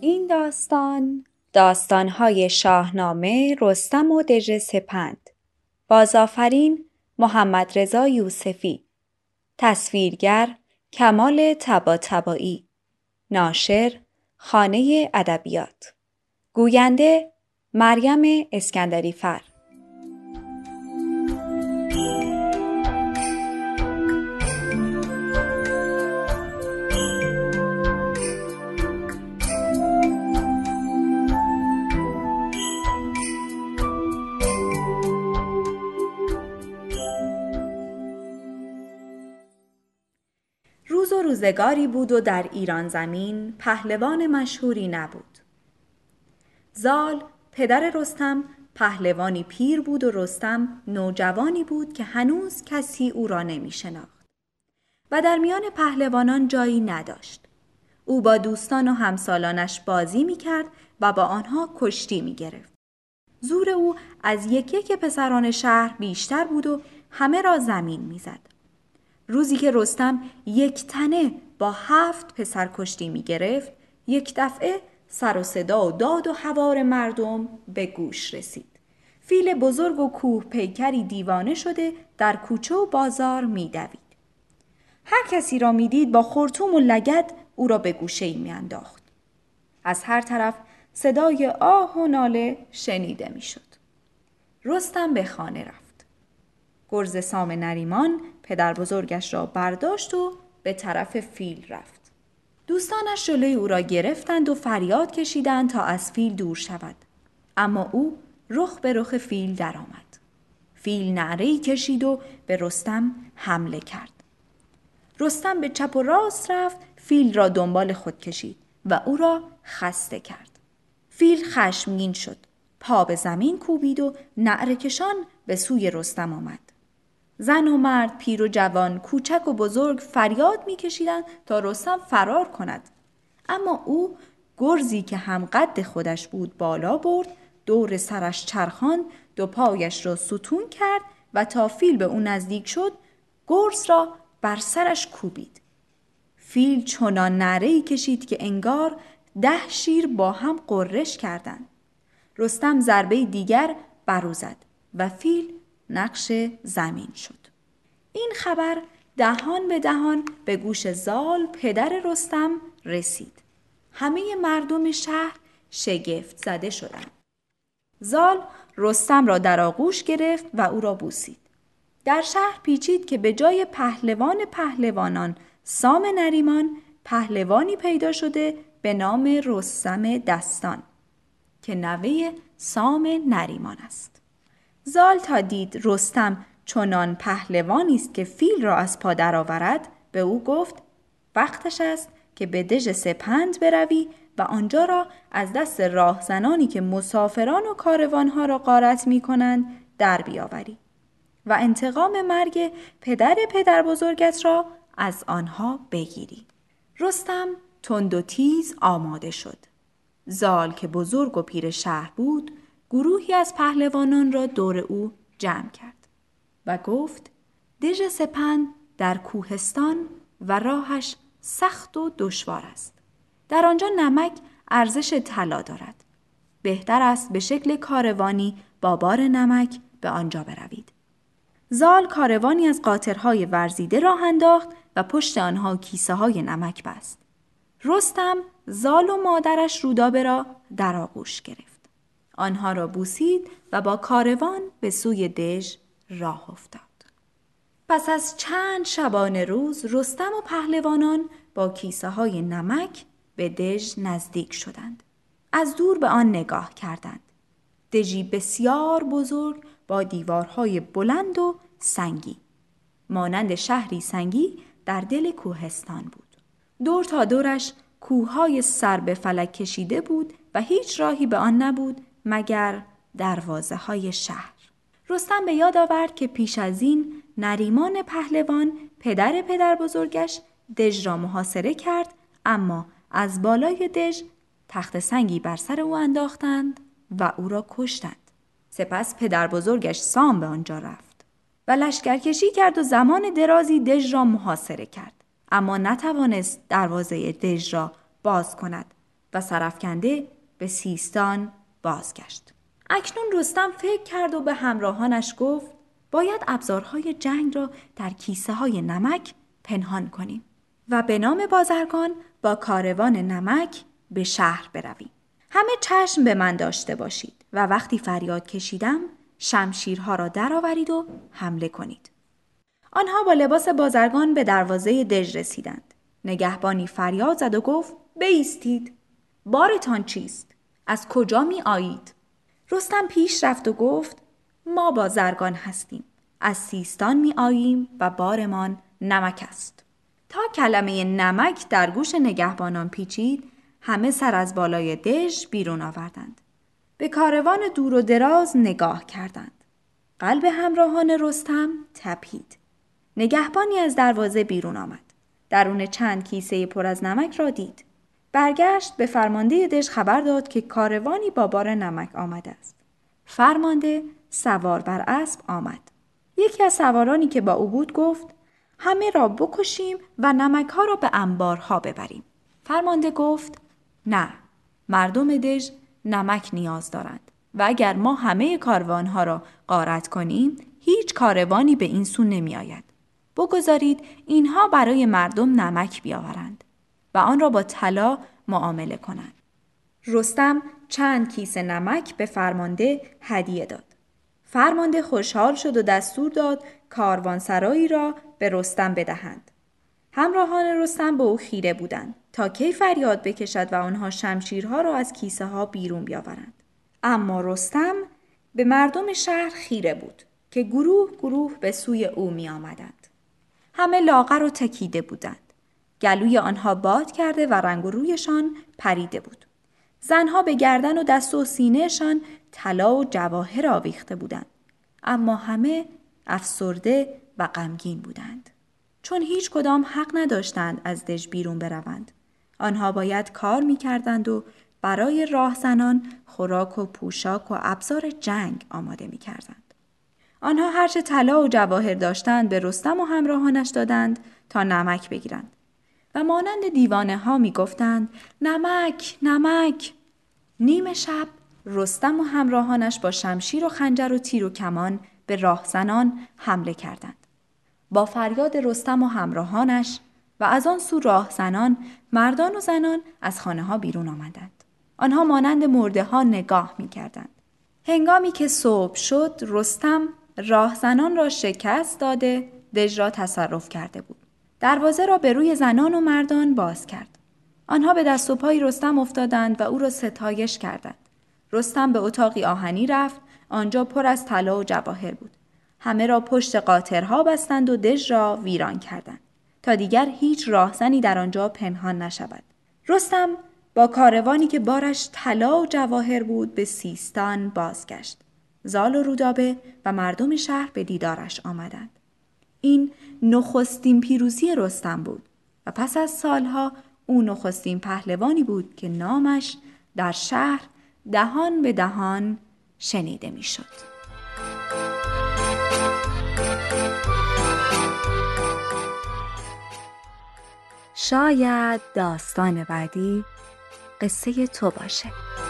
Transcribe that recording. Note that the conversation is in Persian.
این داستان‌های شاهنامه رستم و دژ سپند. بازآفرین محمد رضا یوسفی. تصویرگر کمال طباطبایی. ناشر خانه ادبیات. گوینده مریم اسکندری فر. روزگاری بود و در ایران زمین پهلوان مشهوری نبود. زال پدر رستم پهلوانی پیر بود و رستم نوجوانی بود که هنوز کسی او را نمی شناخت و در میان پهلوانان جایی نداشت. او با دوستان و همسالانش بازی می کرد و با آنها کشتی می گرفت. زور او از یک پسران شهر بیشتر بود و همه را زمین می زد. روزی که رستم یک تنه با 7 پسر کشتی می گرفت، یک دفعه سر و صدا و داد و هوار مردم به گوش رسید. فیل بزرگ و کوه پیکری دیوانه شده در کوچه و بازار می دوید. هر کسی را می دید با خرطوم و لگد او را به گوشه‌ای می انداخت. از هر طرف صدای آه و ناله شنیده می شد. رستم به خانه رفت. گرز سام نریمان پدر بزرگش را برداشت و به طرف فیل رفت. دوستانش جلوی او را گرفتند و فریاد کشیدند تا از فیل دور شود. اما او رخ به رخ فیل درآمد. فیل نعره‌ای کشید و به رستم حمله کرد. رستم به چپ و راست رفت، فیل را دنبال خود کشید و او را خسته کرد. فیل خشمگین شد، پا به زمین کوبید و نعره‌کشان به سوی رستم آمد. زن و مرد، پیر و جوان، کوچک و بزرگ فریاد می‌کشیدند تا رستم فرار کند. اما او گرزی که هم قد خودش بود بالا برد، دور سرش چرخاند، دو پایش را ستون کرد و تا فیل به او نزدیک شد، گرز را بر سرش کوبید. فیل چنان نعره‌ای کشید که انگار 10 شیر با هم قرش کردند. رستم ضربه دیگر بر او زد و فیل نقش زمین شد. این خبر دهان به دهان به گوش زال پدر رستم رسید. همه مردم شهر شگفت زده شدند. زال رستم را در آغوش گرفت و او را بوسید. در شهر پیچید که به جای پهلوان پهلوانان سام نریمان پهلوانی پیدا شده به نام رستم دستان که نوه سام نریمان است. زال تا دید رستم چنان پهلوانی است که فیل را از پا درآورد، به او گفت وقتش است که به دژ سپند بروی و آنجا را از دست راهزنانی که مسافران و کاروانها را غارت می‌کنند در بیاوری و انتقام مرگ پدر بزرگت را از آنها بگیری. رستم تند و تیز آماده شد. زال که بزرگ و پیر شهر بود، گروهی از پهلوانان را دور او جمع کرد و گفت دژ سپند در کوهستان و راهش سخت و دشوار است. در آنجا نمک ارزش طلا دارد. بهتر است به شکل کاروانی با بار نمک به آنجا بروید. زال کاروانی از قاطرهای ورزیده راه انداخت و پشت آنها کیسه های نمک بست. رستم زال و مادرش رودابه را در آغوش گرفت. آنها را بوسید و با کاروان به سوی دژ راه افتاد. پس از چند شبانه روز رستم و پهلوانان با کیسه های نمک به دژ نزدیک شدند. از دور به آن نگاه کردند. دژی بسیار بزرگ با دیوارهای بلند و سنگی، مانند شهری سنگی در دل کوهستان بود. دور تا دورش کوههای سر به فلک کشیده بود و هیچ راهی به آن نبود مگر دروازه های شهر. رستم به یاد آورد که پیش از این نریمان پهلوان پدر بزرگش دژ را محاصره کرد، اما از بالای دژ تخت سنگی بر سر او انداختند و او را کشتند. سپس پدر بزرگش سام به آنجا رفت و لشکرکشی کرد و زمان درازی دژ را محاصره کرد، اما نتوانست دروازه دژ را باز کند و سرافکنده به سیستان بازگشت. اکنون رستم فکر کرد و به همراهانش گفت باید ابزارهای جنگ را در کیسه های نمک پنهان کنیم و به نام بازرگان با کاروان نمک به شهر برویم. همه چشم به من داشته باشید و وقتی فریاد کشیدم شمشیرها را درآورید و حمله کنید. آنها با لباس بازرگان به دروازه دژ رسیدند. نگهبانی فریاد زد و گفت بایستید. بارتان چیست؟ از کجا می آیید؟ رستم پیش رفت و گفت ما بازرگان هستیم. از سیستان می آییم و بارمان نمک است. تا کلمه نمک در گوش نگهبانان پیچید، همه سر از بالای دژ بیرون آوردند. به کاروان دور و دراز نگاه کردند. قلب همراهان رستم تپید. نگهبانی از دروازه بیرون آمد. درون چند کیسه پر از نمک را دید. برگشت به فرمانده دژ خبر داد که کاروانی با بار نمک آمده است. فرمانده سوار بر اسب آمد. یکی از سوارانی که با او بود گفت همه را بکشیم و نمک ها را به انبارها ببریم. فرمانده گفت نه، مردم دژ نمک نیاز دارند و اگر ما همه کاروانها را غارت کنیم هیچ کاروانی به این سو نمی آید. بگذارید اینها برای مردم نمک بیاورند و آن را با طلا معامله کنند. رستم چند کیسه نمک به فرمانده هدیه داد. فرمانده خوشحال شد و دستور داد کاروانسرایی را به رستم بدهند. همراهان رستم به او خیره بودند تا کی فریاد بکشد و آنها شمشیرها را از کیسه ها بیرون بیاورند. اما رستم به مردم شهر خیره بود که گروه گروه به سوی او می آمدند. همه لاغر و تکیده بودند. گلوی آنها باد کرده و رنگ و رویشان پریده بود. زنها به گردن و دست و سینهشان طلا و جواهر آویخته بودند. اما همه افسرده و غمگین بودند، چون هیچ کدام حق نداشتند از دژ بیرون بروند. آنها باید کار می‌کردند و برای راهزنان خوراک و پوشاک و ابزار جنگ آماده می‌کردند. آنها هرچه طلا و جواهر داشتند به رستم و همراهانش دادند تا نمک بگیرند و مانند دیوانه ها می‌گفتند نمک نمک. نیم شب رستم و همراهانش با شمشیر و خنجر و تیر و کمان به راهزنان حمله کردند. با فریاد رستم و همراهانش و از آن سو راهزنان، مردان و زنان از خانه ها بیرون آمدند. آنها مانند مرده ها نگاه می کردند. هنگامی که صبح شد، رستم راهزنان را شکست داده دژ را تصرف کرده بود. دروازه را به روی زنان و مردان باز کرد. آنها به دست و پای رستم افتادند و او را ستایش کردند. رستم به اتاقی آهنی رفت. آنجا پر از طلا و جواهر بود. همه را پشت قاطرها بستند و دژ را ویران کردند تا دیگر هیچ راهزنی در آنجا پنهان نشود. رستم با کاروانی که بارش طلا و جواهر بود به سیستان بازگشت. زال و رودابه و مردم شهر به دیدارش آمدند. این نخستین پیروزی رستم بود و پس از سالها او نخستین پهلوانی بود که نامش در شهر دهان به دهان شنیده می شد. شاید داستان بعدی قصه تو باشه.